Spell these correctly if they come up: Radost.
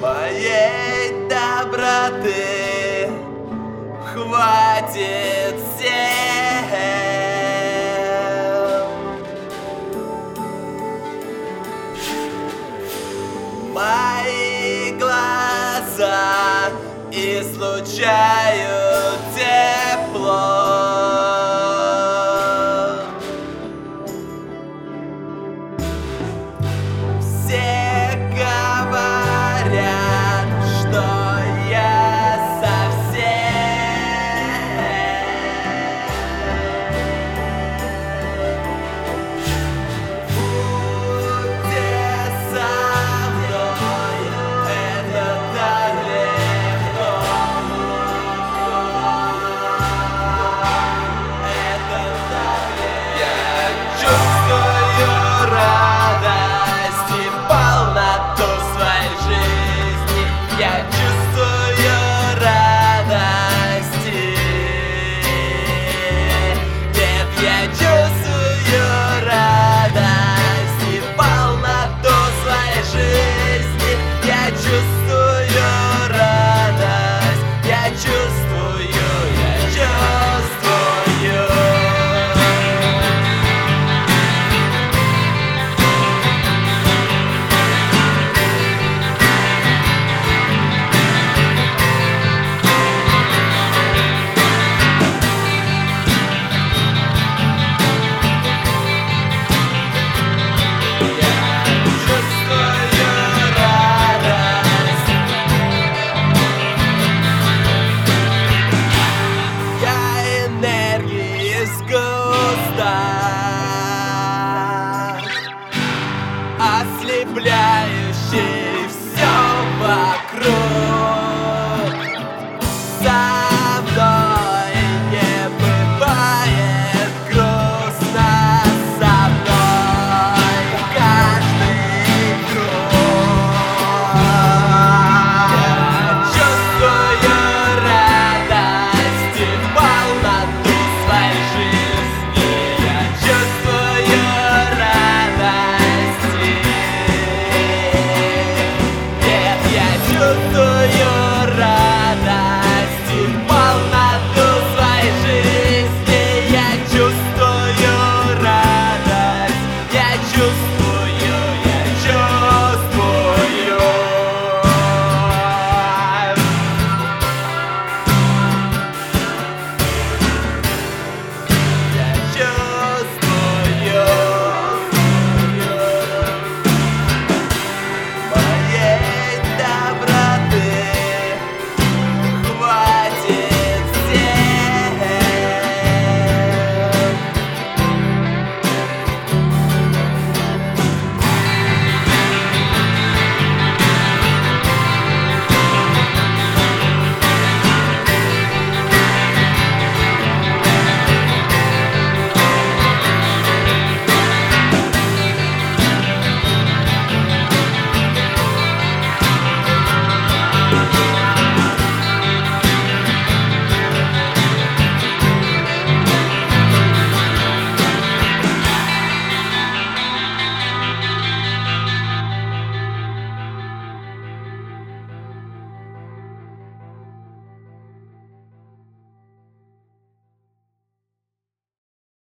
Моей доброты хватит всем. Мои глаза излучают тепло. Все говорят, я чувствую радости, нет, я чувствую радость и полноту своей жизни. Я чувствую радость, я чувствую. Ослепляющий все вокруг.